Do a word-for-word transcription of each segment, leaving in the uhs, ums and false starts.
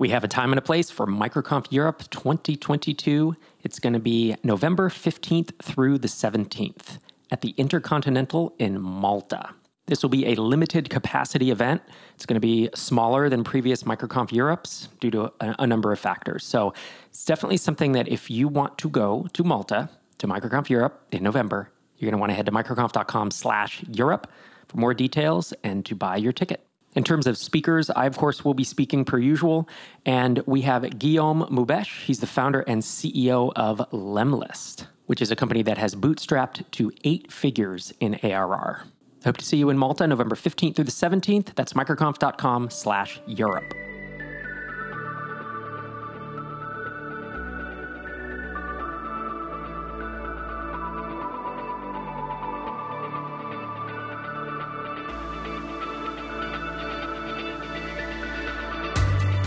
We have a time and a place for MicroConf Europe twenty twenty-two. It's going to be November fifteenth through the seventeenth at the Intercontinental in Malta. This will be a limited capacity event. It's going to be smaller than previous MicroConf Europes due to a, a number of factors. So it's definitely something that if you want to go to Malta, to MicroConf Europe in November, you're going to want to head to microconf.com slash Europe for more details and to buy your ticket. In terms of speakers, I, of course, will be speaking per usual. And we have Guillaume Mubesh. He's the founder and C E O of Lemlist, which is a company that has bootstrapped to eight figures in A R R. Hope to see you in Malta, November fifteenth through the seventeenth. That's microconf.com slash Europe.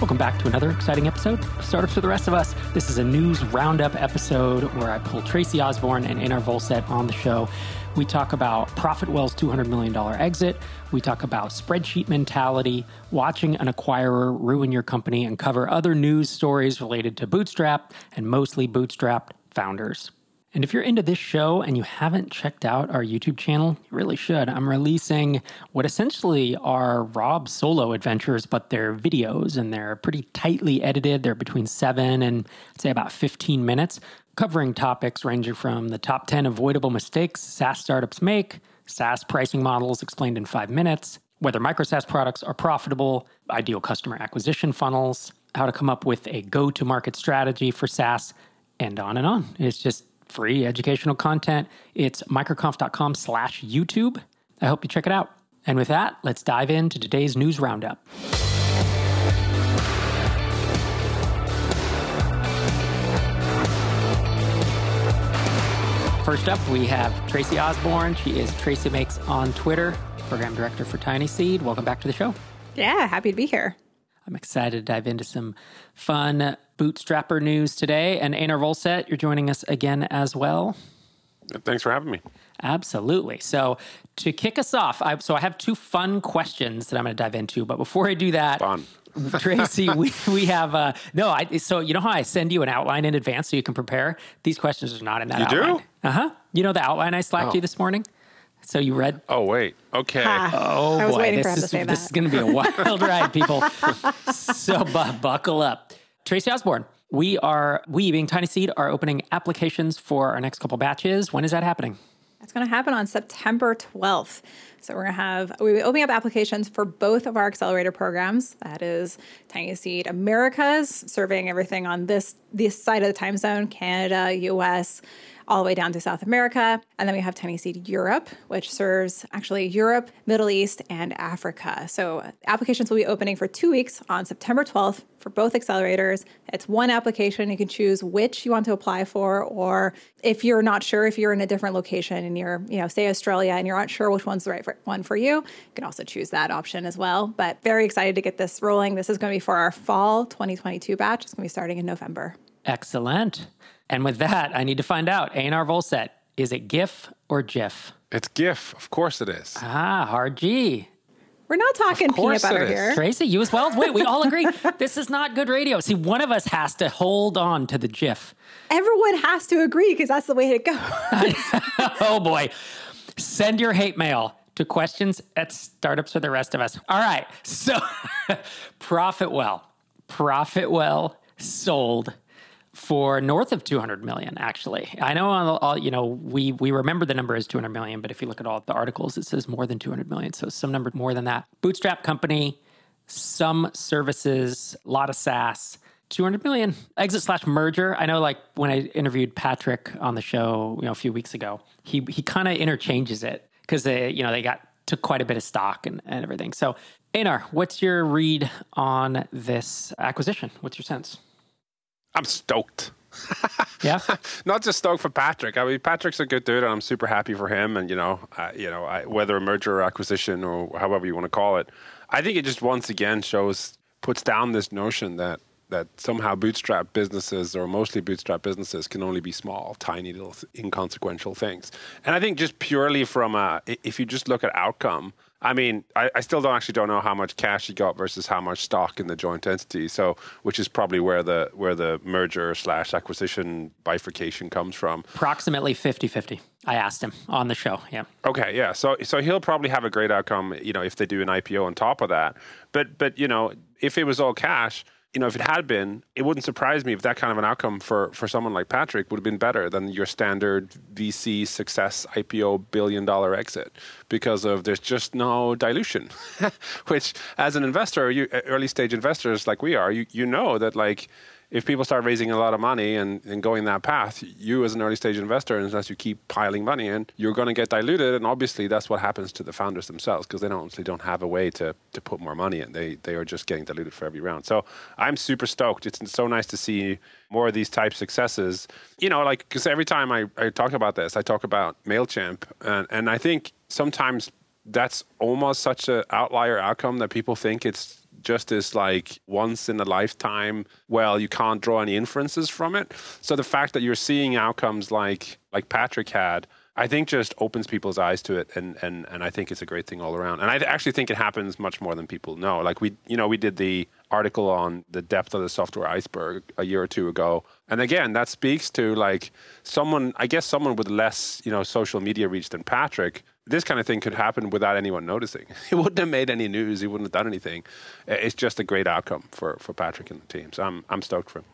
Welcome back to another exciting episode of Startups for the Rest of Us. This is a news roundup episode where I pull Tracy Osborne and Einar Vollset on the show. We talk about ProfitWell's two hundred million dollars exit. We talk about spreadsheet mentality, watching an acquirer ruin your company, and cover other news stories related to bootstrap and mostly bootstrapped founders. And if you're into this show and you haven't checked out our YouTube channel, you really should. I'm releasing what essentially are Rob's solo adventures, but they're videos and they're pretty tightly edited. They're between seven and I'd say about fifteen minutes, covering topics ranging from the top ten avoidable mistakes SaaS startups make, SaaS pricing models explained in five minutes, whether micro SaaS products are profitable, ideal customer acquisition funnels, how to come up with a go-to-market strategy for SaaS, and on and on. It's just free educational content. It's microconf.com slash YouTube. I hope you check it out. And with that, let's dive into today's news roundup. First up, we have Tracy Osborne. She is Tracy Makes on Twitter, program director for Tiny Seed. Welcome back to the show. Yeah, happy to be here. I'm excited to dive into some fun bootstrapper news today. And Einar Vollset, you're joining us again as well. Thanks for having me. Absolutely. So to kick us off, I, so I have two fun questions that I'm going to dive into. But before I do that, fun. Tracy, we, we have, uh, no, I, so you know how I send you an outline in advance so you can prepare? These questions are not in that you outline. You do? Uh-huh. You know the outline I slacked oh. you this morning? So you read? Oh, wait. Okay. Ha. Oh, I was boy. Waiting for him to say that. This is going to be a wild ride, people. So bu- buckle up. Tracy Osborne, we are, we being Tiny Seed, are opening applications for our next couple batches. When is that happening? That's going to happen on September twelfth. So we're going to have, we'll be opening up applications for both of our accelerator programs. That is Tiny Seed Americas, serving everything on this, this side of the time zone, Canada, U S, all the way down to South America. And then we have Tiny Seed Europe, which serves actually Europe, Middle East, and Africa. So applications will be opening for two weeks on September twelfth for both accelerators. It's one application. You can choose which you want to apply for, or if you're not sure, if you're in a different location and you're, you know, say Australia, and you're not sure which one's the right one for you, you can also choose that option as well. But very excited to get this rolling. This is going to be for our fall twenty twenty-two batch. It's going to be starting in November. Excellent. And with that, I need to find out, Einar Vollset, is it GIF or GIF? It's GIF. Of course it is. Ah, hard G. We're not talking peanut butter here. Tracy, you as well? Wait, we all agree. This is not good radio. See, one of us has to hold on to the GIF. Everyone has to agree because that's the way it goes. Oh, boy. Send your hate mail to questions at Startups for the Rest of Us. All right. So ProfitWell. ProfitWell sold for north of two hundred million, actually. I know, all, all, you know, we we remember the number is two hundred million, but if you look at all the articles, it says more than two hundred million. So some number more than that. Bootstrap company, some services, a lot of SaaS, two hundred million. Exit slash merger. I know, like when I interviewed Patrick on the show, you know, a few weeks ago, he he kind of interchanges it because they, you know, they got took quite a bit of stock and, and everything. So Einar, what's your read on this acquisition? What's your sense? I'm stoked. Yeah, not just stoked for Patrick. I mean, Patrick's a good dude, and I'm super happy for him. And you know, uh, you know, I, whether a merger or acquisition or however you want to call it, I think it just once again shows, puts down this notion that that somehow bootstrap businesses or mostly bootstrap businesses can only be small, tiny little inconsequential things. And I think just purely from a, if you just look at outcome, I mean, I, I still don't actually don't know how much cash he got versus how much stock in the joint entity. So, which is probably where the where the merger slash acquisition bifurcation comes from. Approximately fifty-fifty. I asked him on the show. Yeah. Okay. Yeah. So, so he'll probably have a great outcome, you know, if they do an I P O on top of that. But, but you know, if it was all cash, you know, if it had been, it wouldn't surprise me if that kind of an outcome for, for someone like Patrick would have been better than your standard V C success I P O billion dollar exit because of there's just no dilution, which as an investor, you early stage investors like we are, you, you know that like if people start raising a lot of money and, and going that path, you as an early stage investor, unless you keep piling money in, you're going to get diluted. And obviously that's what happens to the founders themselves because they don't, they don't have a way to, to put more money in. They they are just getting diluted for every round. So I'm super stoked. It's so nice to see more of these type successes. You know, like, because every time I, I talk about this, I talk about MailChimp. And, and I think sometimes that's almost such an outlier outcome that people think it's just this like once in a lifetime, well, you can't draw any inferences from it. So the fact that you're seeing outcomes like like Patrick had, I think just opens people's eyes to it. And and and I think it's a great thing all around. And I actually think it happens much more than people know. Like we, you know, we did the article on the depth of the software iceberg a year or two ago. And again, that speaks to like someone, I guess someone with less, you know, social media reach than Patrick. This kind of thing could happen without anyone noticing. He wouldn't have made any news. He wouldn't have done anything. It's just a great outcome for, for Patrick and the team. So I'm I'm stoked for him.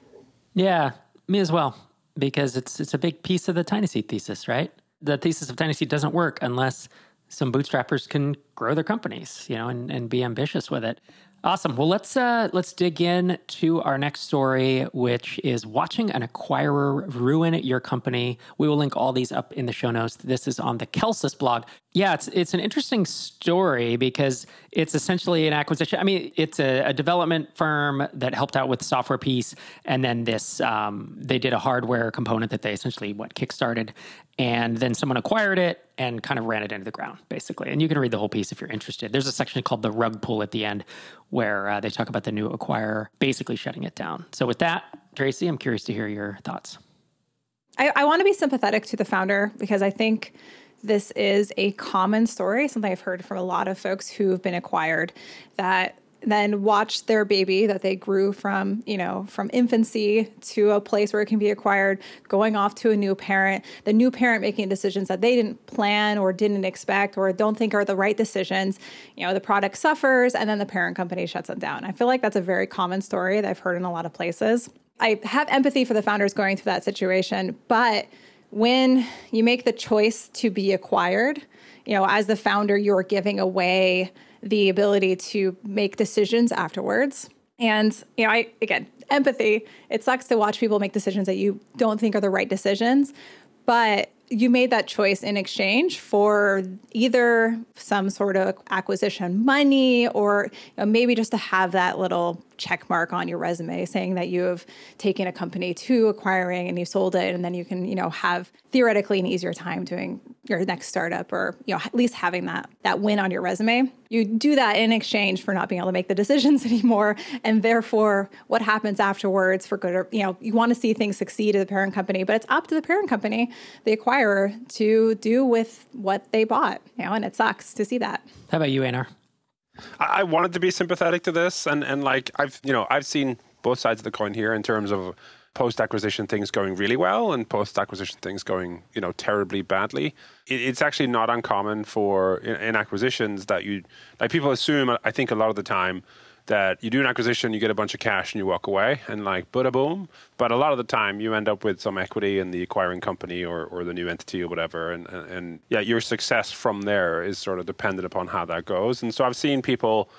Yeah, me as well, because it's it's a big piece of the TinySeed thesis, right? The thesis of TinySeed doesn't work unless some bootstrappers can grow their companies, you know, and, and be ambitious with it. Awesome. Well, let's uh, let's dig in to our next story, which is watching an acquirer ruin your company. We will link all these up in the show notes. This is on the Kelsus blog. Yeah, it's it's an interesting story because it's essentially an acquisition. I mean, it's a, a development firm that helped out with the software piece, and then this um, they did a hardware component that they essentially what kickstarted, and then someone acquired it and kind of ran it into the ground, basically. And you can read the whole piece if you're interested. There's a section called the rug pull at the end where uh, they talk about the new acquirer basically shutting it down. So with that, Tracy, I'm curious to hear your thoughts. I, I want to be sympathetic to the founder because I think this is a common story, something I've heard from a lot of folks who've been acquired that then watch their baby that they grew from, you know, from infancy to a place where it can be acquired, going off to a new parent, the new parent making decisions that they didn't plan or didn't expect or don't think are the right decisions. You know, the product suffers and then the parent company shuts it down. I feel like that's a very common story that I've heard in a lot of places. I have empathy for the founders going through that situation, but when you make the choice to be acquired, you know, as the founder, you're giving away the ability to make decisions afterwards. And, you know, I, again, empathy, it sucks to watch people make decisions that you don't think are the right decisions, but you made that choice in exchange for either some sort of acquisition money or you know, maybe just to have that little check mark on your resume saying that you have taken a company to acquiring and you sold it, and then you can, you know, have theoretically an easier time doing your next startup or, you know, at least having that that win on your resume. You do that in exchange for not being able to make the decisions anymore, and therefore what happens afterwards for good or, you know, you want to see things succeed at the parent company, but it's up to the parent company, the acquirer, to do with what they bought, you know, and it sucks to see that. How about you, Einar? I wanted to be sympathetic to this, and, and like I've you know I've seen both sides of the coin here in terms of post-acquisition things going really well and post-acquisition things going you know terribly badly. It, it's actually not uncommon for in, in acquisitions that you like people assume I think a lot of the time that you do an acquisition, you get a bunch of cash and you walk away and like, bada boom. But a lot of the time you end up with some equity in the acquiring company or, or the new entity or whatever. And, and, and yeah, your success from there is sort of dependent upon how that goes. And so I've seen people,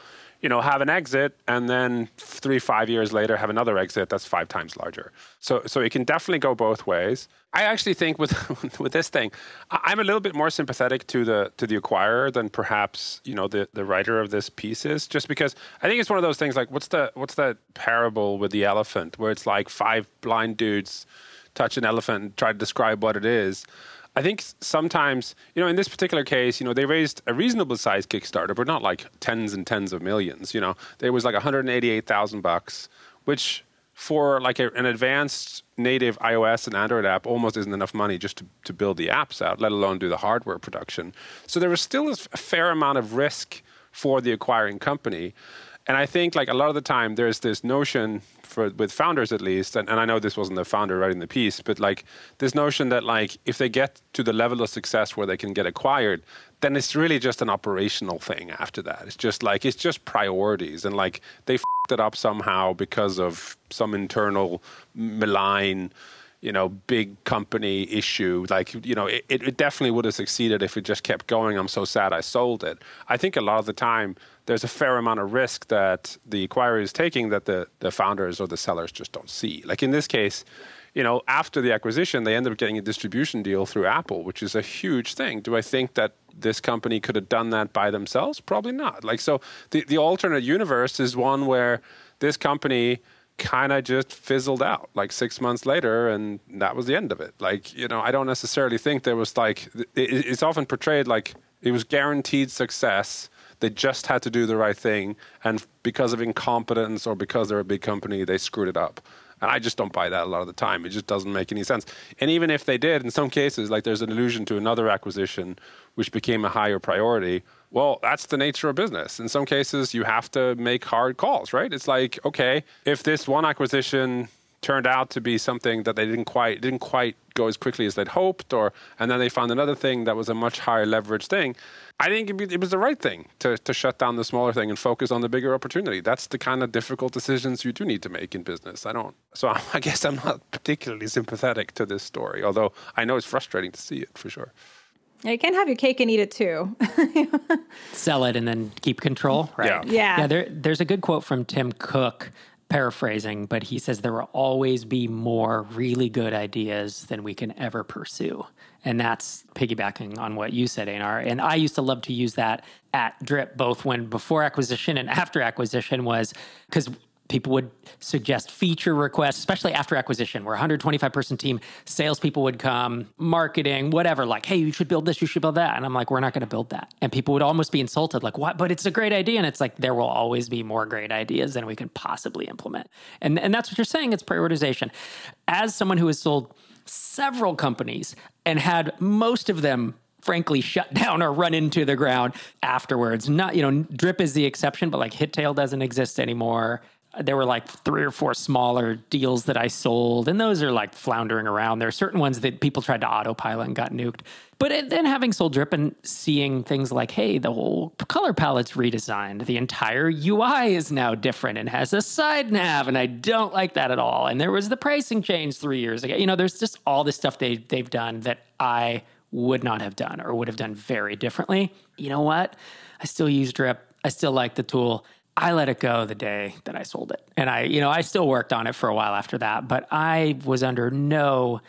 you know, have an exit and then three, five years later have another exit that's five times larger. So so it can definitely go both ways. I actually think with with this thing, I'm a little bit more sympathetic to the to the acquirer than perhaps, you know, the, the writer of this piece is, just because I think it's one of those things like what's the what's that parable with the elephant where it's like five blind dudes touch an elephant and try to describe what it is. I think sometimes, you know, in this particular case, you know, they raised a reasonable size Kickstarter, but not like tens and tens of millions. You know, there was like one hundred eighty-eight thousand bucks, which for like a, an advanced native iOS and Android app almost isn't enough money just to, to build the apps out, let alone do the hardware production. So there was still a fair amount of risk for the acquiring company. And I think like a lot of the time there's this notion for with founders at least, and, and I know this wasn't the founder writing the piece, but like this notion that like if they get to the level of success where they can get acquired, then it's really just an operational thing after that. It's just like, it's just priorities. And like they f***ed it up somehow because of some internal malign, you know, big company issue. Like, you know, it, it definitely would have succeeded if it just kept going. I'm so sad I sold it. I think a lot of the time there's a fair amount of risk that the acquirer is taking that the, the founders or the sellers just don't see. Like in this case, you know, after the acquisition, they ended up getting a distribution deal through Apple, which is a huge thing. Do I think that this company could have done that by themselves? Probably not. Like, so the, the alternate universe is one where this company kind of just fizzled out like six months later, and that was the end of it. Like, you know, I don't necessarily think there was like, it, it's often portrayed like it was guaranteed success. They just had to do the right thing. And because of incompetence or because they're a big company, they screwed it up. And I just don't buy that a lot of the time. It just doesn't make any sense. And even if they did, in some cases, like there's an allusion to another acquisition, which became a higher priority. Well, that's the nature of business. In some cases, you have to make hard calls, right? It's like, okay, if this one acquisition turned out to be something that they didn't quite didn't quite go as quickly as they'd hoped, or and then they found another thing that was a much higher leverage thing, I think it'd be, it was the right thing to, to shut down the smaller thing and focus on the bigger opportunity. That's the kind of difficult decisions you do need to make in business. I don't, so I guess I'm not particularly sympathetic to this story, although I know it's frustrating to see it for sure. Yeah, you can't have your cake and eat it too. Sell it and then keep control, right? Yeah. Yeah, yeah there, there's a good quote from Tim Cook, paraphrasing, but he says there will always be more really good ideas than we can ever pursue. And that's piggybacking on what you said, Einar. And I used to love to use that at Drip, both when before acquisition and after acquisition was, because people would suggest feature requests, especially after acquisition. We're a one hundred twenty-five person team. Salespeople would come, marketing, whatever, like, hey, you should build this, you should build that. And I'm like, we're not going to build that. And people would almost be insulted, like, what? But it's a great idea. And it's like, there will always be more great ideas than we can possibly implement. And, and that's what you're saying. It's prioritization. As someone who has sold several companies and had most of them frankly shut down or run into the ground afterwards, not, you know, Drip is the exception, but like Hittail doesn't exist anymore. There were like three or four smaller deals that I sold, and those are like floundering around. There are certain ones that people tried to autopilot and got nuked. But then having sold Drip and seeing things like, hey, the whole color palette's redesigned. The entire U I is now different and has a side nav, and I don't like that at all. And there was the pricing change three years ago. You know, there's just all this stuff they, they've done that I would not have done or would have done very differently. You know what? I still use Drip. I still like the tool. I let it go the day that I sold it. And I, you know, I still worked on it for a while after that, but I was under no,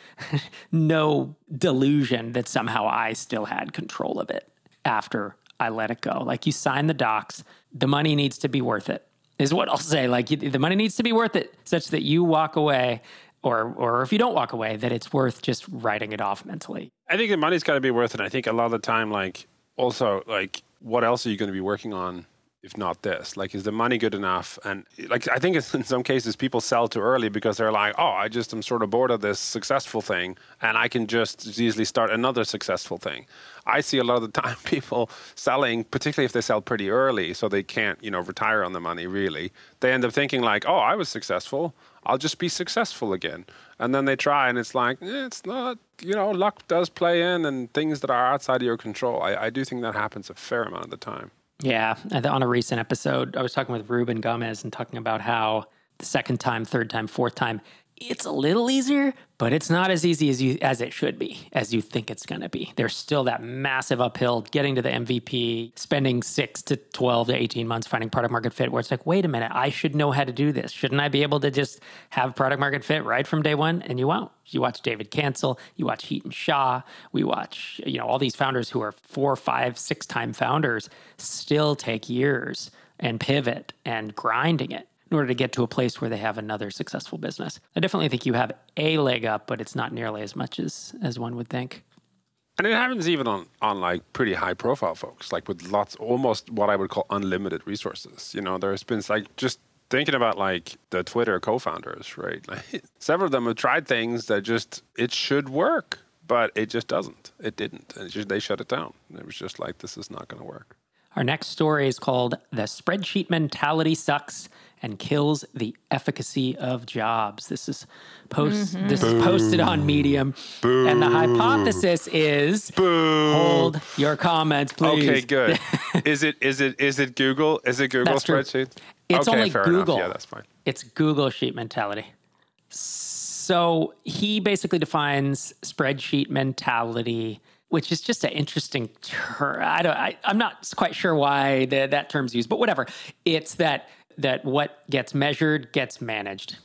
no delusion that somehow I still had control of it after I let it go. Like you sign the docs, the money needs to be worth it is what I'll say. Like the money needs to be worth it such that you walk away, or or if you don't walk away, that it's worth just writing it off mentally. I think the money's got to be worth it. I think a lot of the time, like also like what else are you going to be working on? If not this, like, is the money good enough? And like, I think it's in some cases people sell too early because they're like, oh, I just am sort of bored of this successful thing and I can just easily start another successful thing. I see a lot of the time people selling, particularly if they sell pretty early, so they can't, you know, retire on the money really. They end up thinking like, oh, I was successful. I'll just be successful again. And then they try and it's like, eh, it's not, you know, luck does play in and things that are outside of your control. I, I do think that happens a fair amount of the time. Yeah. On a recent episode, I was talking with Ruben Gomez and talking about how the second time, third time, fourth time, it's a little easier, but it's not as easy as you as it should be, as you think it's going to be. There's still that massive uphill, getting to the M V P, spending six to twelve to eighteen months finding product market fit, where it's like, wait a minute, I should know how to do this. Shouldn't I be able to just have product market fit right from day one? And you won't. You watch David Cancel, you watch Heaton Shaw, we watch, you know, all these founders who are four, five, six-time founders still take years and pivot and grinding it in order to get to a place where they have another successful business. I definitely think you have a leg up, but it's not nearly as much as, as one would think. And it happens even on, on like pretty high profile folks, like with lots, almost what I would call unlimited resources. You know, there's been like just thinking about like the Twitter co-founders, right? Like, several of them have tried things that just, it should work, but it just doesn't. It didn't. It just, they shut it down. It was just like, this is not going to work. Our next story is called The Spreadsheet Mentality Sucks and Kills the Efficacy of Jobs. This is post. Mm-hmm. This Boo. is posted on Medium. Boo. And the hypothesis is, Boo. hold your comments, please. Okay, good. Is it is it is it Google? Is it Google that's Spreadsheets? True. It's okay, only fair Google. Enough. Yeah, that's fine. It's Google sheet mentality. So he basically defines spreadsheet mentality, which is just an interesting term. I don't, I, I'm not quite sure why the, that term's used, but whatever. It's that that what gets measured gets managed.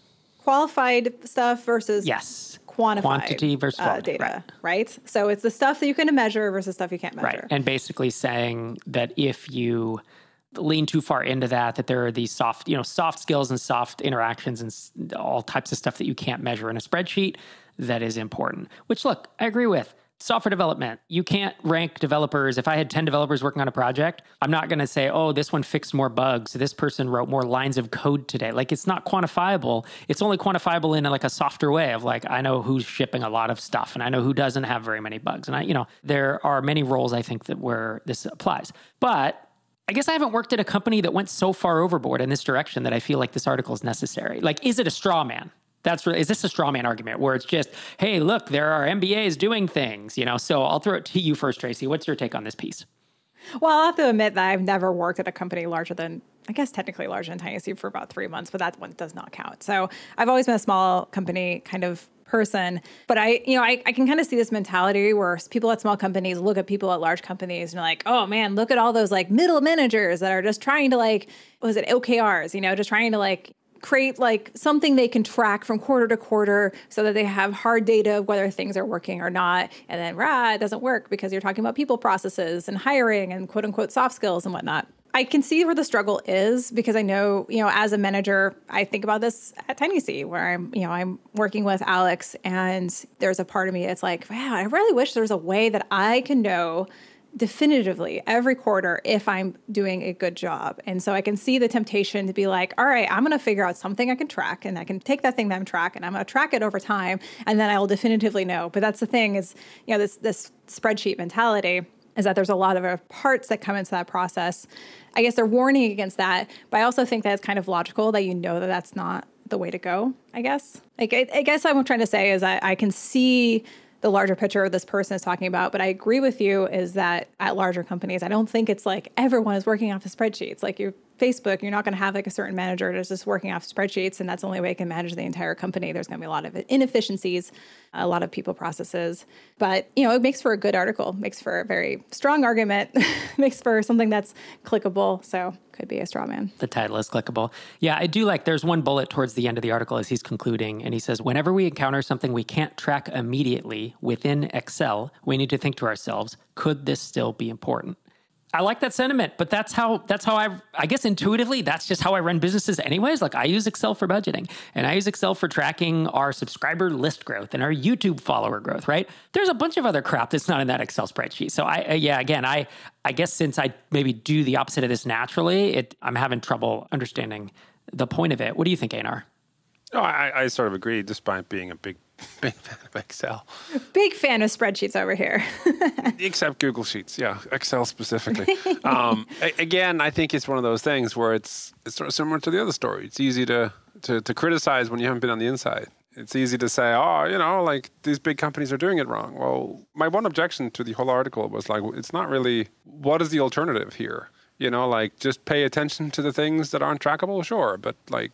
Qualified stuff versus yes. quantified quantity versus uh, data, right. right? So it's the stuff that you can measure versus stuff you can't measure. Right. And basically saying that if you lean too far into that, that there are these soft, you know, soft skills and soft interactions and all types of stuff that you can't measure in a spreadsheet that is important, which, look, I agree with. Software development, you can't rank developers. If I had ten developers working on a project, I'm not going to say, oh, this one fixed more bugs. This person wrote more lines of code today. Like, it's not quantifiable. It's only quantifiable in like a softer way of like, I know who's shipping a lot of stuff and I know who doesn't have very many bugs. And I, you know, there are many roles I think that where this applies. But I guess I haven't worked at a company that went so far overboard in this direction that I feel like this article is necessary. Like, is it a straw man? That's really, is this a straw man argument where it's just, hey, look, there are M B As doing things, you know? So I'll throw it to you first, Tracy. What's your take on this piece? Well, I'll have to admit that I've never worked at a company larger than, I guess technically larger than Tiny Seed for about three months, but that one does not count. So I've always been a small company kind of person, but I, you know, I, I can kind of see this mentality where people at small companies look at people at large companies and are like, oh man, look at all those like middle managers that are just trying to like, what was it, O K Rs, you know, just trying to like, create like something they can track from quarter to quarter so that they have hard data of whether things are working or not. And then, rah, it doesn't work because you're talking about people processes and hiring and quote unquote soft skills and whatnot. I can see where the struggle is because I know, you know, as a manager, I think about this at Tiny Seed where I'm, you know, I'm working with Alex and there's a part of me that's like, wow, I really wish there's a way that I can know definitively every quarter if I'm doing a good job. And so I can see the temptation to be like, all right, I'm going to figure out something I can track and I can take that thing that I'm tracking and I'm going to track it over time and then I will definitively know. But that's the thing is, you know, this this spreadsheet mentality is that there's a lot of parts that come into that process. I guess they're warning against that, but I also think that it's kind of logical that you know that that's not the way to go, I guess. Like, I, I guess what I'm trying to say is I, I can see the larger picture this person is talking about. But I agree with you is that at larger companies, I don't think it's like everyone is working off of spreadsheets. Like your Facebook, you're not going to have like a certain manager that's just working off spreadsheets. And that's the only way you can manage the entire company. There's going to be a lot of inefficiencies, a lot of people processes. But, you know, it makes for a good article, makes for a very strong argument, makes for something that's clickable. So could be a straw man. The title is clickable. Yeah, I do like, there's one bullet towards the end of the article as he's concluding, and he says, whenever we encounter something we can't track immediately within Excel, we need to think to ourselves, could this still be important? I like that sentiment, but that's how, that's how I, I guess intuitively, that's just how I run businesses anyways. Like I use Excel for budgeting and I use Excel for tracking our subscriber list growth and our YouTube follower growth, right? There's a bunch of other crap that's not in that Excel spreadsheet. So I, uh, yeah, again, I, I guess since I maybe do the opposite of this naturally, it, I'm having trouble understanding the point of it. What do you think, Einar? No, I, I sort of agree despite being a big Big fan of Excel. Big fan of spreadsheets over here. Except Google Sheets, yeah. Excel specifically. Um, again, I think it's one of those things where it's it's sort of similar to the other story. It's easy to, to, to criticize when you haven't been on the inside. It's easy to say, oh, you know, like these big companies are doing it wrong. Well, my one objection to the whole article was like, it's not really, what is the alternative here? You know, like just pay attention to the things that aren't trackable, sure. But like,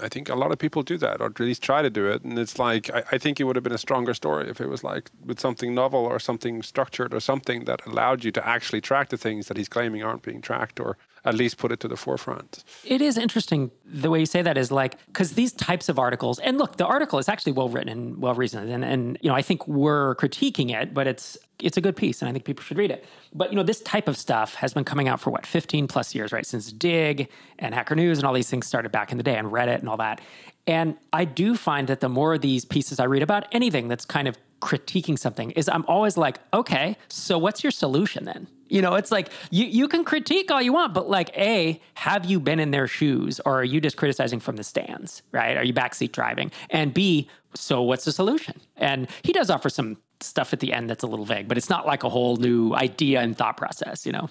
I think a lot of people do that, or at least try to do it. And it's like, I, I think it would have been a stronger story if it was like with something novel or something structured or something that allowed you to actually track the things that he's claiming aren't being tracked, or at least put it to the forefront. It is interesting the way you say that is like, because these types of articles, and look, the article is actually well-written and well-reasoned. And, and, you know, I think we're critiquing it, but it's it's a good piece and I think people should read it. But, you know, this type of stuff has been coming out for what, fifteen plus years, right? Since Dig and Hacker News and all these things started back in the day and Reddit and all that. And I do find that the more of these pieces I read about anything that's kind of critiquing something is I'm always like, okay, so what's your solution then? You know, it's like you, you can critique all you want, but like, A, have you been in their shoes, or are you just criticizing from the stands, right? Are you backseat driving? And B, so what's the solution? And he does offer some stuff at the end that's a little vague, but it's not like a whole new idea and thought process, you know?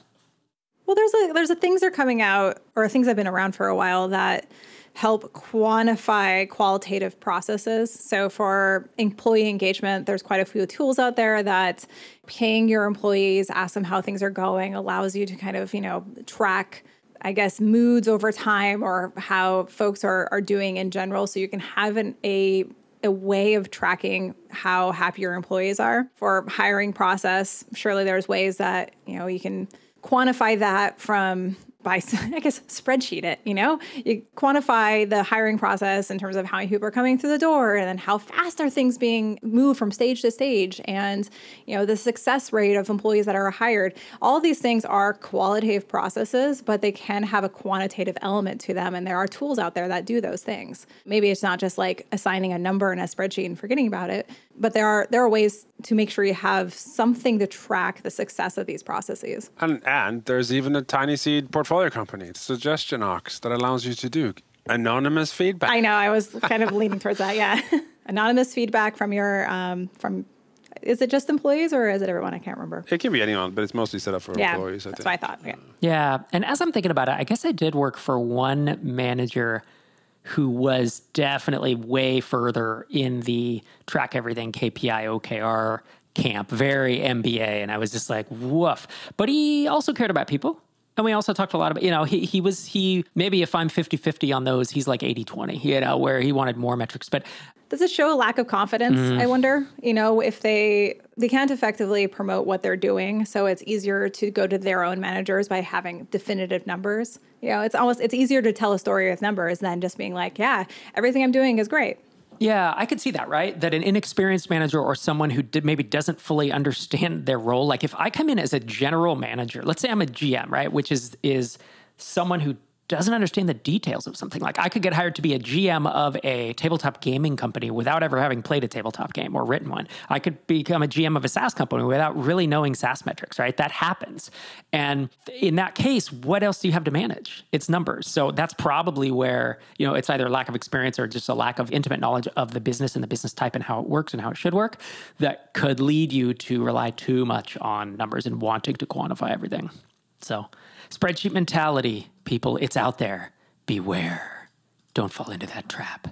Well, there's a, there's a things that are coming out, or things that have been around for a while that help quantify qualitative processes. So for employee engagement, there's quite a few tools out there that paying your employees, ask them how things are going, allows you to kind of, you know, track, I guess, moods over time, or how folks are, are doing in general. So you can have an, a a way of tracking how happy your employees are. For hiring process, surely there's ways that, you know, you can quantify that from, by, I guess, spreadsheet it, you know, you quantify the hiring process in terms of how many people are coming through the door, and then how fast are things being moved from stage to stage, and, you know, the success rate of employees that are hired. All these things are qualitative processes, but they can have a quantitative element to them. And there are tools out there that do those things. Maybe it's not just like assigning a number in a spreadsheet and forgetting about it, but there are, there are ways to make sure you have something to track the success of these processes. And, and there's even a Tiny Seed portfolio Portfolio company, Suggestion Ox, that allows you to do anonymous feedback. I know, I was kind of leaning towards that. Yeah, anonymous feedback from your um, from. Is it just employees, or is it everyone? I can't remember. It can be anyone, but it's mostly set up for yeah, employees. I that's think. What I thought. Yeah. yeah, and as I'm thinking about it, I guess I did work for one manager who was definitely way further in the track everything K P I O K R camp, very M B A, and I was just like, woof. But he also cared about people. And we also talked a lot about, you know, he he was, he, maybe if I'm fifty-fifty on those, he's like eighty-twenty, you know, where he wanted more metrics. But does it show a lack of confidence? Mm. I wonder, you know, if they, they can't effectively promote what they're doing. So it's easier to go to their own managers by having definitive numbers. You know, it's almost, it's easier to tell a story with numbers than just being like, yeah, everything I'm doing is great. Yeah, I could see that, right? That an inexperienced manager, or someone who did, maybe doesn't fully understand their role. Like if I come in as a general manager, let's say I'm a G M, right? Which is is someone who doesn't understand the details of something. Like I could get hired to be a G M of a tabletop gaming company without ever having played a tabletop game or written one. I could become a G M of a SaaS company without really knowing SaaS metrics, right? That happens. And in that case, what else do you have to manage? It's numbers. So that's probably where, you know, it's either a lack of experience or just a lack of intimate knowledge of the business and the business type and how it works and how it should work that could lead you to rely too much on numbers and wanting to quantify everything. So spreadsheet mentality, people, it's out there. Beware. Don't fall into that trap.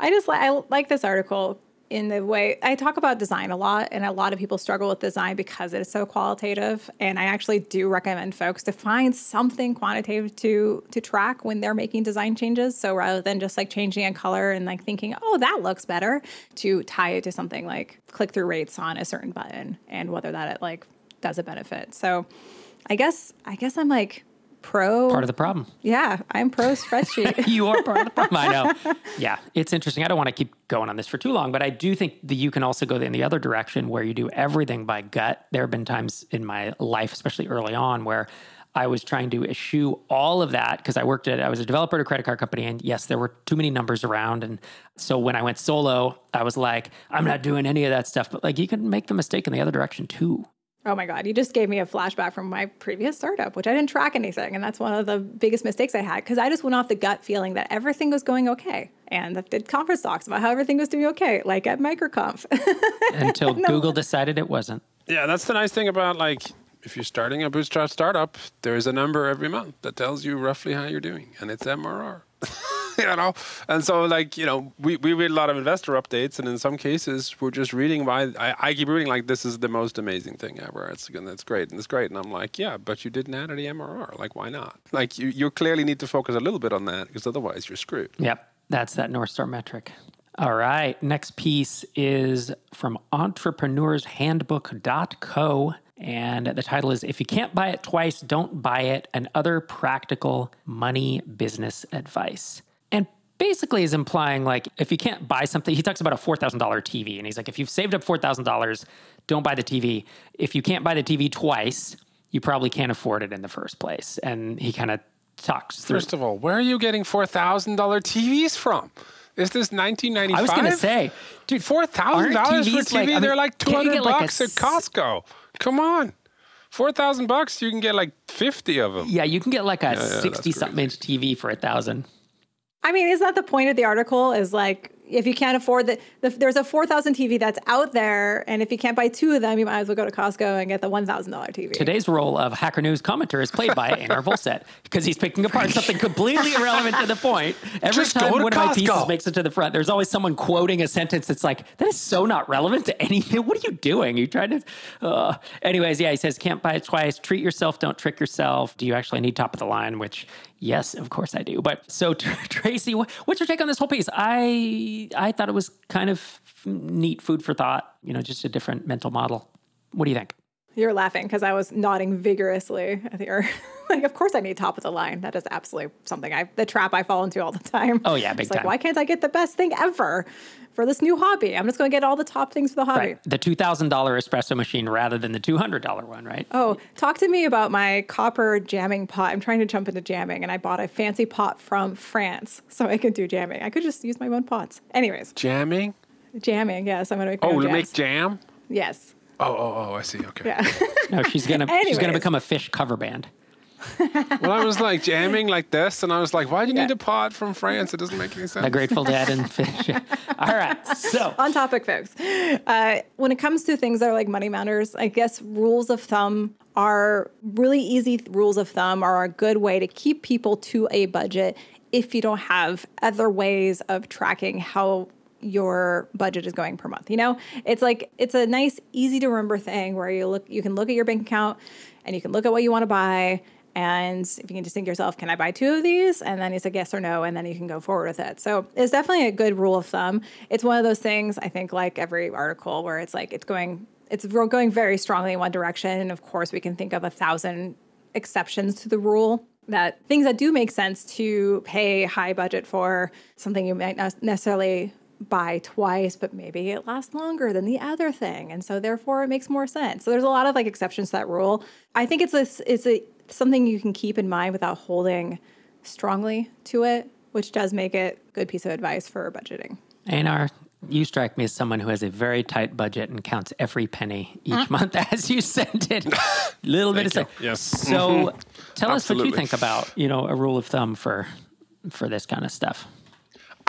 I just li- I like this article in the way I talk about design a lot, and a lot of people struggle with design because it is so qualitative. And I actually do recommend folks to find something quantitative to to track when they're making design changes. So rather than just like changing a color and like thinking, oh, that looks better, to tie it to something like click-through rates on a certain button and whether that it like does a benefit. So I guess I guess I'm like pro... Part of the problem. Yeah, I'm pro spreadsheet. You are part of the problem, I know. Yeah, it's interesting. I don't want to keep going on this for too long, but I do think that you can also go in the other direction where you do everything by gut. There have been times in my life, especially early on, where I was trying to eschew all of that because I worked at, I was a developer at a credit card company, and yes, there were too many numbers around. And so when I went solo, I was like, I'm not doing any of that stuff. But like, you can make the mistake in the other direction too. Oh my God, you just gave me a flashback from my previous startup, which I didn't track anything. And that's one of the biggest mistakes I had, because I just went off the gut feeling that everything was going okay. And I did conference talks about how everything was doing okay, like at MicroConf. Until no. Google decided it wasn't. Yeah, that's the nice thing about, like, if you're starting a bootstrap startup, there is a number every month that tells you roughly how you're doing, and it's M R R. You know, and so like, you know, we, we read a lot of investor updates, and in some cases we're just reading why I, I keep reading like this is the most amazing thing ever. It's again, that's great and it's great, and I'm like, yeah, but you didn't add any M R R. Like, why not? Like, you you clearly need to focus a little bit on that, because otherwise you're screwed. Yep, that's that North Star metric. All right, next piece is from entrepreneurs handbook dot co. And the title is, If You Can't Buy It Twice, Don't Buy It, and Other Practical Money Business Advice. And basically is implying, like, if you can't buy something, he talks about a four thousand dollars T V. And he's like, if you've saved up four thousand dollars, don't buy the T V. If you can't buy the T V twice, you probably can't afford it in the first place. And he kind of talks through. First of all, where are you getting four thousand dollars T Vs from? Is this nineteen ninety-five? I was going to say, dude, four thousand dollars for T V? Like, I mean, they're like two hundred bucks like at Costco. Come on. four thousand bucks, you can get like fifty of them. Yeah, you can get like a sixty-something yeah, yeah, inch T V for a thousand. I mean, isn't that the point of the article is like, if you can't afford the, the there's a four thousand T V that's out there, and if you can't buy two of them, you might as well go to Costco and get the one thousand dollars T V. Today's role of Hacker News commentator is played by Einar Vollset, because he's picking apart something completely irrelevant to the point. Every Just time one Costco. of my pieces makes it to the front, there's always someone quoting a sentence that's like, that is so not relevant to anything. What are you doing? You're trying to... Uh. Anyways, yeah, he says, can't buy it twice. Treat yourself, don't trick yourself. Do you actually need top of the line, which... Yes, of course I do. But so Tracy, what's your take on this whole piece? I I thought it was kind of neat food for thought, you know, just a different mental model. What do you think? You're laughing because I was nodding vigorously at the earth. Like, of course I need top of the line. That is absolutely something I, the trap I fall into all the time. Oh yeah, big it's time. Like, why can't I get the best thing ever for this new hobby? I'm just going to get all the top things for the hobby. Right. The two thousand dollars espresso machine rather than the two hundred dollars one, right? Oh, talk to me about my copper jamming pot. I'm trying to jump into jamming, and I bought a fancy pot from France so I could do jamming. I could just use my own pots. Anyways. Jamming? Jamming, yes. I'm going to make Oh, to make jam? Yes. Oh, oh, oh, I see. Okay. Yeah. No, she's going to she's gonna become a fish cover band. Well, I was like jamming like this, and I was like, why do you yeah. need a pot from France? It doesn't make any sense. The Grateful Dead and fish. All right. So on topic, folks. Uh, when it comes to things that are like money matters, I guess rules of thumb are really easy rules of thumb are a good way to keep people to a budget if you don't have other ways of tracking how your budget is going per month. You know, it's like, it's a nice, easy to remember thing where you look, you can look at your bank account and you can look at what you want to buy. And if you can just think to yourself, can I buy two of these? And then it's a yes or no, and then you can go forward with it. So it's definitely a good rule of thumb. It's one of those things, I think, like every article where it's like, it's going, it's going very strongly in one direction. And of course we can think of a thousand exceptions to the rule, that things that do make sense to pay high budget for, something you might not necessarily buy twice, but maybe it lasts longer than the other thing, and so therefore it makes more sense. So there's a lot of like exceptions to that rule. I think it's a, it's a something you can keep in mind without holding strongly to it, which does make it a good piece of advice for budgeting. Einar, you strike me as someone who has a very tight budget and counts every penny each huh? month as you send it. Little bit of stuff. Yes. So mm-hmm. tell Absolutely. us what you think about, you know, a rule of thumb for for this kind of stuff.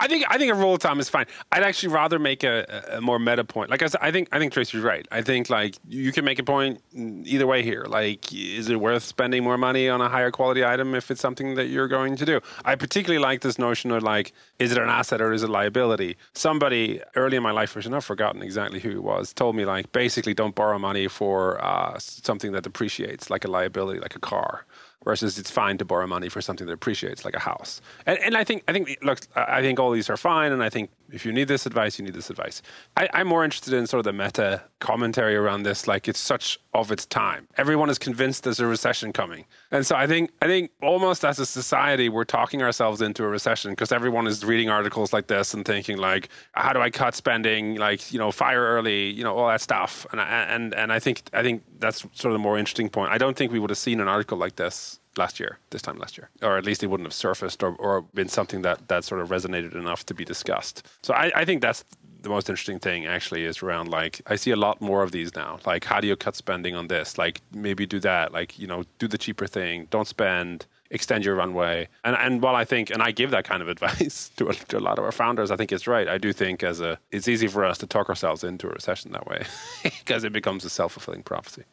I think I think a rule of thumb is fine. I'd actually rather make a, a more meta point. Like I said, I think I think Tracy's right. I think like you can make a point either way here. Like, is it worth spending more money on a higher quality item if it's something that you're going to do? I particularly like this notion of like, is it an asset or is it a liability? Somebody early in my life, which I've forgotten exactly who it was, told me like basically don't borrow money for uh, something that depreciates, like a liability, like a car. Versus, it's fine to borrow money for something that appreciates, like a house. And, and I think, I think, look, I think all these are fine. And I think if you need this advice, you need this advice. I, I'm more interested in sort of the meta commentary around this. Like, it's such of its time. Everyone is convinced there's a recession coming, and so I think, I think almost as a society, we're talking ourselves into a recession because everyone is reading articles like this and thinking like, how do I cut spending? Like, you know, fire early, you know, all that stuff. And I, and and I think, I think that's sort of the more interesting point. I don't think we would have seen an article like this last year, this time last year, or at least it wouldn't have surfaced or, or been something that, that sort of resonated enough to be discussed. So I, I think that's the most interesting thing actually is around like, I see a lot more of these now. Like, how do you cut spending on this? Like, maybe do that, like, you know, do the cheaper thing, don't spend, extend your runway. And and while I think, and I give that kind of advice to a, to a lot of our founders, I think it's right. I do think as a, it's easy for us to talk ourselves into a recession that way because it becomes a self-fulfilling prophecy.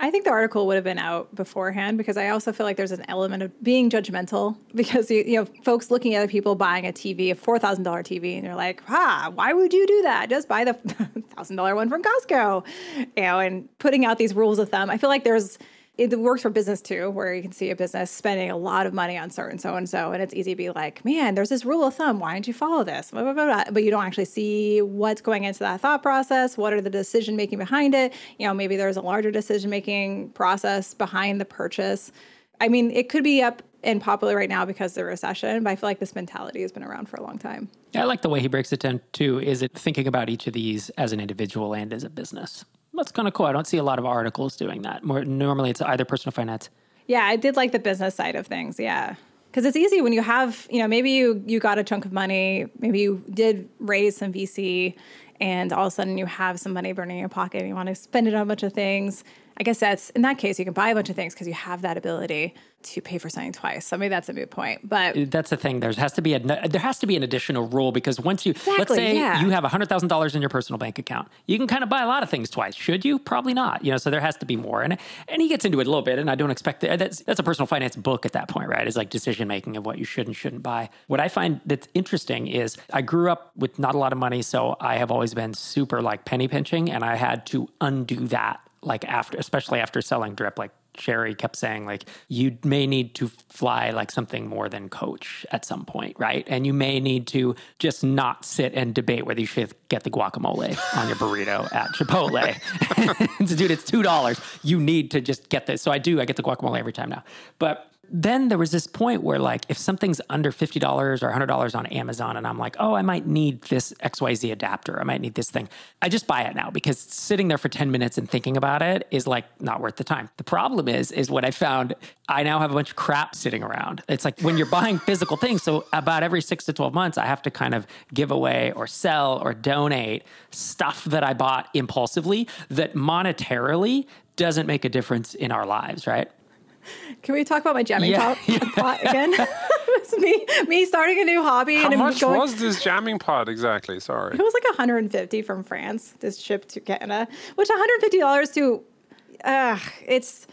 I think the article would have been out beforehand because I also feel like there's an element of being judgmental because, you, you know, folks looking at other people buying a T V, a four thousand dollars T V, and they're like, ah, why would you do that? Just buy the one thousand dollars one from Costco, you know, and putting out these rules of thumb. I feel like there's, it works for business too, where you can see a business spending a lot of money on certain so-and-so, and it's easy to be like, man, there's this rule of thumb. Why didn't you follow this? Blah, blah, blah, blah. But you don't actually see what's going into that thought process. What are the decision-making behind it? You know, maybe there's a larger decision-making process behind the purchase. I mean, it could be up and popular right now because of the recession, but I feel like this mentality has been around for a long time. Yeah, I like the way he breaks it down too, is it thinking about each of these as an individual and as a business. That's kind of cool. I don't see a lot of articles doing that. More normally, it's either personal finance. Yeah, I did like the business side of things. Yeah, because it's easy when you have, you know, maybe you you got a chunk of money, maybe you did raise some V C, and all of a sudden you have some money burning in your pocket, and you want to spend it on a bunch of things. I guess that's, in that case, you can buy a bunch of things because you have that ability to pay for something twice. So maybe that's a moot point, but that's the thing. There has to be a, there has to be an additional rule, because once you, exactly, let's say yeah. you have a hundred thousand dollars in your personal bank account, you can kind of buy a lot of things twice. Should you? Probably not. You know, so there has to be more. And, and he gets into it a little bit, and I don't expect that. That's, that's a personal finance book at that point, right? It's like decision-making of what you should and shouldn't buy. What I find that's interesting is I grew up with not a lot of money. So I have always been super like penny pinching, and I had to undo that. Like after, especially after selling Drip, like Sherry kept saying, like, you may need to fly like something more than coach at some point, right? And you may need to just not sit and debate whether you should get the guacamole on your burrito at Chipotle. Dude, it's two dollars. You need to just get this. So I do, I get the guacamole every time now. But then there was this point where, like, if something's under fifty dollars or one hundred dollars on Amazon, and I'm like, oh, I might need this X Y Z adapter, I might need this thing, I just buy it now, because sitting there for ten minutes and thinking about it is like not worth the time. The problem is, is what I found, I now have a bunch of crap sitting around. It's like when you're buying physical things, so about every six to twelve months, I have to kind of give away or sell or donate stuff that I bought impulsively that monetarily doesn't make a difference in our lives, right? Can we talk about my jamming yeah. pot, pot again? It's me, me starting a new hobby. How and much going, was this jamming pot exactly? Sorry. It was like one hundred fifty from France, this ship to Canada, which one hundred fifty dollars to, uh, it's,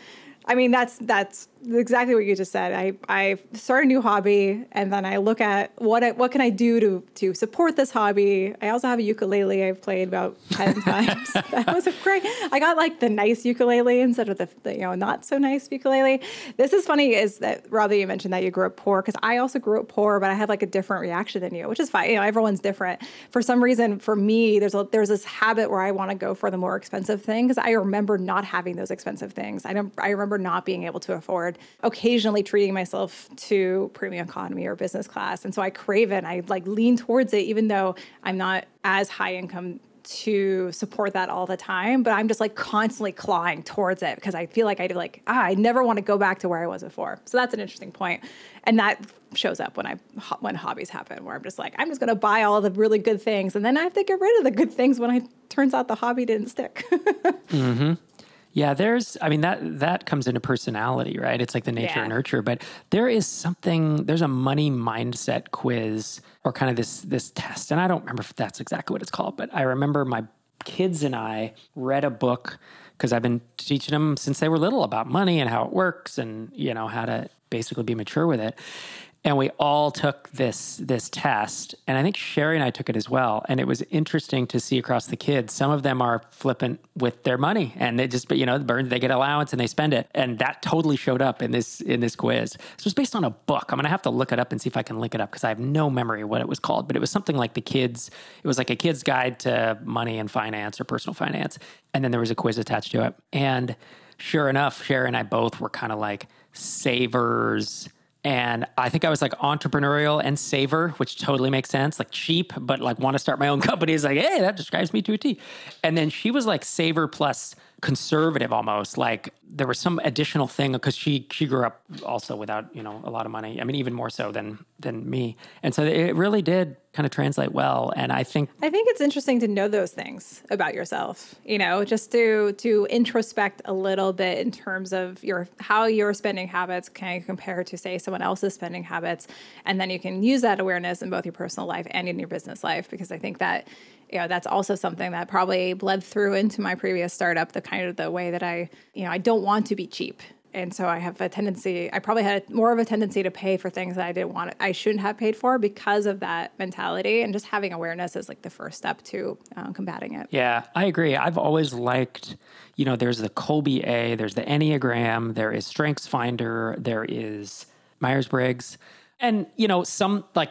I mean, that's, that's exactly what you just said. I, I start a new hobby, and then I look at what, I, what can I do to, to support this hobby? I also have a ukulele I've played about ten times. That was a great, I got like the nice ukulele instead of the, the, you know, not so nice ukulele. This is funny is that, Rob, that you mentioned that you grew up poor, because I also grew up poor, but I had like a different reaction than you, which is fine. You know, everyone's different. For some reason, for me, there's a, there's this habit where I want to go for the more expensive thing, because I remember not having those expensive things. I don't, I remember not being able to afford, occasionally treating myself to premium economy or business class. And so I crave it, and I like lean towards it, even though I'm not as high income to support that all the time, but I'm just like constantly clawing towards it, because I feel like I do like, ah, I never want to go back to where I was before. So that's an interesting point. And that shows up when I, when hobbies happen, where I'm just like, I'm just going to buy all the really good things, and then I have to get rid of the good things when it turns out the hobby didn't stick. Mm-hmm. Yeah, there's, I mean, that that comes into personality, right? It's like the nature yeah. and nurture, but there is something, there's a money mindset quiz or kind of this this test. And I don't remember if that's exactly what it's called, but I remember my kids and I read a book, because I've been teaching them since they were little about money and how it works, and, you know, how to basically be mature with it. And we all took this this test, and I think Sherry and I took it as well. And it was interesting to see across the kids. Some of them are flippant with their money, and they just, you know, burn, they get allowance and they spend it, and that totally showed up in this in this quiz. So it was based on a book. I'm gonna have to look it up and see if I can link it up, because I have no memory of what it was called. But it was something like the kids. It was like a kid's guide to money and finance or personal finance, and then there was a quiz attached to it. And sure enough, Sherry and I both were kind of like savers. And I think I was like entrepreneurial and saver, which totally makes sense, like cheap, but like want to start my own company is like, hey, that describes me to a T. And then she was like saver plus conservative almost, like there was some additional thing, because she she grew up also without, you know, a lot of money. I mean, even more so than than me. And so it really did kind of translate well. And I think I think it's interesting to know those things about yourself, you know, just to to introspect a little bit in terms of your how your spending habits can compare to, say, someone else's spending habits. And then you can use that awareness in both your personal life and in your business life, because I think that, you know, that's also something that probably bled through into my previous startup, the kind of the way that I, you know, I don't want to be cheap. And so I have a tendency, I probably had more of a tendency to pay for things that I didn't want, I shouldn't have paid for, because of that mentality. And just having awareness is like the first step to um, combating it. Yeah, I agree. I've always liked, you know, there's the Colby A, there's the Enneagram, there is Strengths Finder, there is Myers-Briggs. And, you know, some like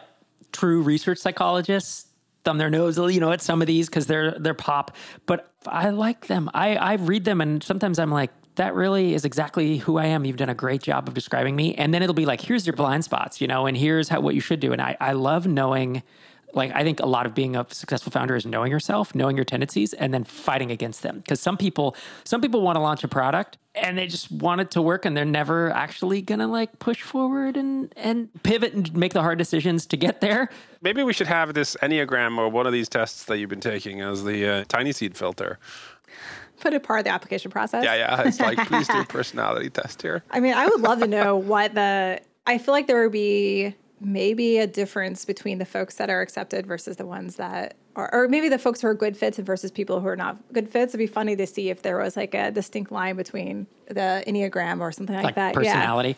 true research psychologists thumb their nose, you know, at some of these because they're they're pop. But I like them. I, I read them, and sometimes I'm like, that really is exactly who I am. You've done a great job of describing me. And then it'll be like, here's your blind spots, you know, and here's how what you should do. And I, I love knowing, like, I think a lot of being a successful founder is knowing yourself, knowing your tendencies, and then fighting against them. Because some people, some people want to launch a product and they just want it to work, and they're never actually going to like push forward and, and pivot and make the hard decisions to get there. Maybe we should have this Enneagram or one of these tests that you've been taking as the uh, Tiny Seed filter. put it part of the application process. Yeah, yeah. It's like, please do a personality test here. I mean, I would love to know what the, I feel like there would be maybe a difference between the folks that are accepted versus the ones that are, or maybe the folks who are good fits and versus people who are not good fits. It'd be funny to see if there was like a distinct line between the Enneagram or something like, like that. Personality.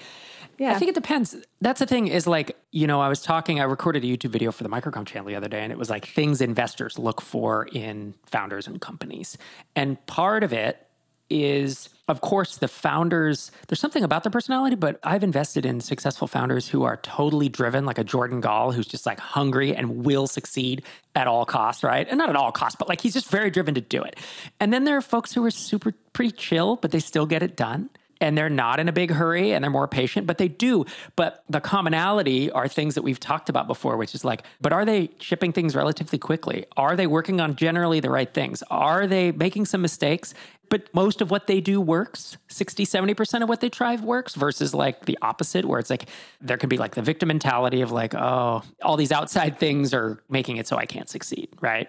Yeah. yeah. I think it depends. That's the thing is like, you know, I was talking, I recorded a YouTube video for the MicroConf channel the other day, and it was like things investors look for in founders and companies. And part of it is, of course, the founders, there's something about their personality, but I've invested in successful founders who are totally driven, like a Jordan Gall, who's just like hungry and will succeed at all costs, right? And not at all costs, but like he's just very driven to do it. And then there are folks who are super, pretty chill, but they still get it done. And they're not in a big hurry and they're more patient, but they do. But the commonality are things that we've talked about before, which is like, but are they shipping things relatively quickly? Are they working on generally the right things? Are they making some mistakes? But most of what they do works. sixty, seventy percent of what they try works versus like the opposite, where it's like, there can be like the victim mentality of like, oh, all these outside things are making it so I can't succeed, right?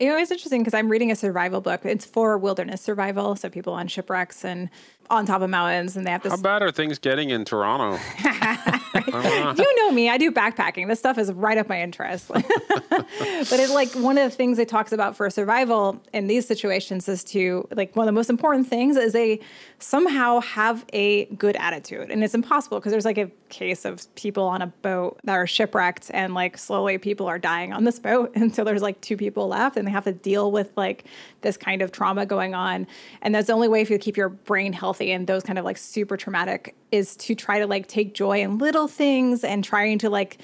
You know, it's interesting because I'm reading a survival book. It's for wilderness survival, so people on shipwrecks and on top of mountains, and they have to... How bad are things getting in Toronto? You know me. I do backpacking. This stuff is right up my interest. But it's like one of the things it talks about for survival in these situations is to, like, one of the most important things is they somehow have a good attitude. And it's impossible because there's like a case of people on a boat that are shipwrecked and like slowly people are dying on this boat until there's like two people left and they have to deal with like this kind of trauma going on. And that's the only way if you keep your brain healthy and those kind of like super traumatic is to try to like take joy in little things and trying to like,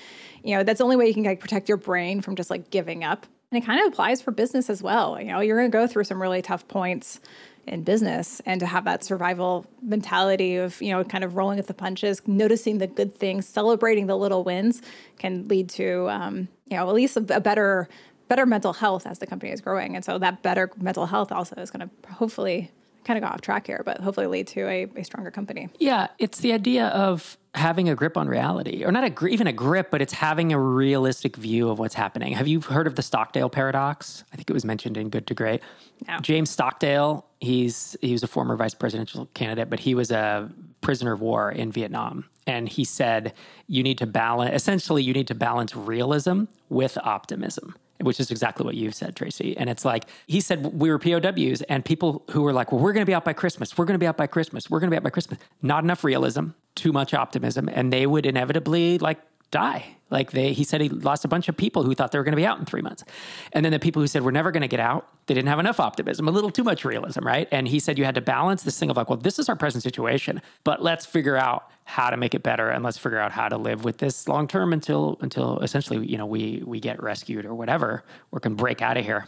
you know, that's the only way you can like protect your brain from just like giving up. And it kind of applies for business as well. You know, you're going to go through some really tough points in business and to have that survival mentality of, you know, kind of rolling with the punches, noticing the good things, celebrating the little wins can lead to, um, you know, at least a, a better, better mental health as the company is growing. And so that better mental health also is going to hopefully kind of got off track here, but hopefully lead to a, a stronger company. Yeah, it's the idea of having a grip on reality, or not a gr- even a grip, but it's having a realistic view of what's happening. Have you heard of the Stockdale paradox? I think it was mentioned in Good to Great. No. James Stockdale, he's he was a former vice presidential candidate, but he was a prisoner of war in Vietnam. And he said, you need to balance, essentially you need to balance realism with optimism, which is exactly what you've said, Tracy. And it's like, he said, we were P O Ws and people who were like, well, we're going to be out by Christmas. We're going to be out by Christmas. We're going to be out by Christmas. Not enough realism, too much optimism. And they would inevitably like die. Like they, he said he lost a bunch of people who thought they were going to be out in three months. And then the people who said, we're never going to get out, they didn't have enough optimism, a little too much realism, right? And he said, you had to balance this thing of like, well, this is our present situation, but let's figure out how to make it better. And let's figure out how to live with this long term until, until essentially, you know, we, we get rescued or whatever, or can break out of here.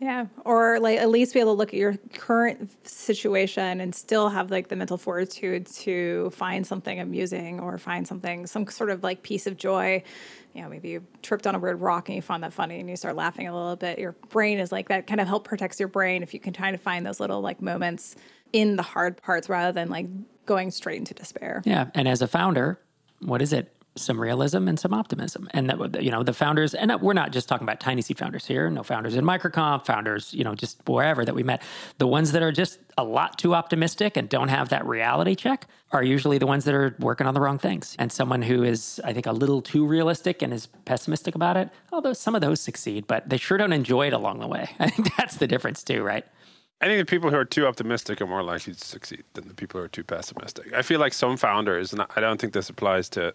Yeah. Or like at least be able to look at your current situation and still have like the mental fortitude to find something amusing or find something, some sort of like piece of joy. You know, maybe you tripped on a weird rock and you found that funny and you start laughing a little bit. Your brain is like that kind of help protects your brain if you can try to find those little like moments in the hard parts rather than like going straight into despair. Yeah. And as a founder, what is it? Some realism and some optimism. And that, you know, the founders, and we're not just talking about Tiny Seed founders here, no founders in MicroConf, founders, you know, just wherever that we met. The ones that are just a lot too optimistic and don't have that reality check are usually the ones that are working on the wrong things. And someone who is, I think, a little too realistic and is pessimistic about it, although some of those succeed, but they sure don't enjoy it along the way. I think that's the difference too, right? I think the people who are too optimistic are more likely to succeed than the people who are too pessimistic. I feel like some founders, and I don't think this applies to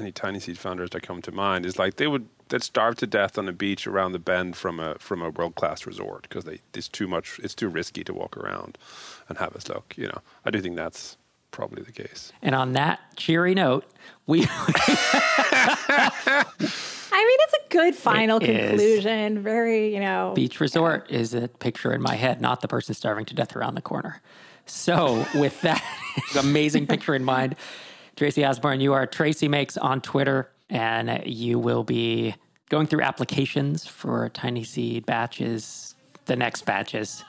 any Tiny Seed founders that come to mind, is like they would they'd starve to death on a beach around the bend from a from a world class resort because they it's too much it's too risky to walk around and have us look. You know, I do think that's probably the case. And on that cheery note, we. I mean, it's a good final it conclusion. Is. Very, you know, beach resort yeah. is a picture in my head, not the person starving to death around the corner. So, with that amazing picture in mind. Tracy Osborne, you are Tracy Makes on Twitter, and you will be going through applications for Tiny Seed batches, the next batches.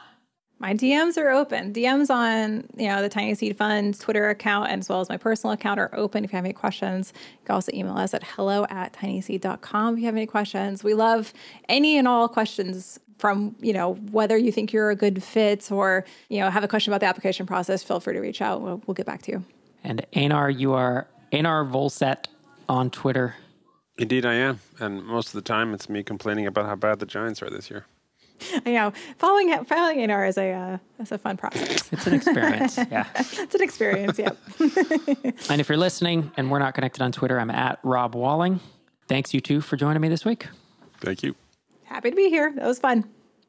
My D Ms are open. D Ms on, you know, the Tiny Seed Fund's Twitter account, and as well as my personal account are open. If you have any questions, you can also email us at hello at tinyseed dot com if you have any questions. We love any and all questions from, you know, whether you think you're a good fit or, you know, have a question about the application process, feel free to reach out. We'll, we'll get back to you. And Einar, you are Einar Vollset on Twitter. Indeed, I am. And most of the time, it's me complaining about how bad the Giants are this year. I know. Following following Einar is a uh, is a fun process. It's an experience. Yeah, it's an experience. Yep. And if you're listening and we're not connected on Twitter, I'm at Rob Walling. Thanks you two for joining me this week. Thank you. Happy to be here. That was fun.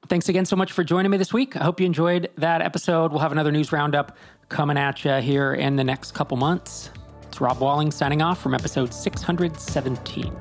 Thanks again so much for joining me this week. I hope you enjoyed that episode. We'll have another news roundup coming at you here in the next couple months. It's Rob Walling signing off from episode six hundred seventeen.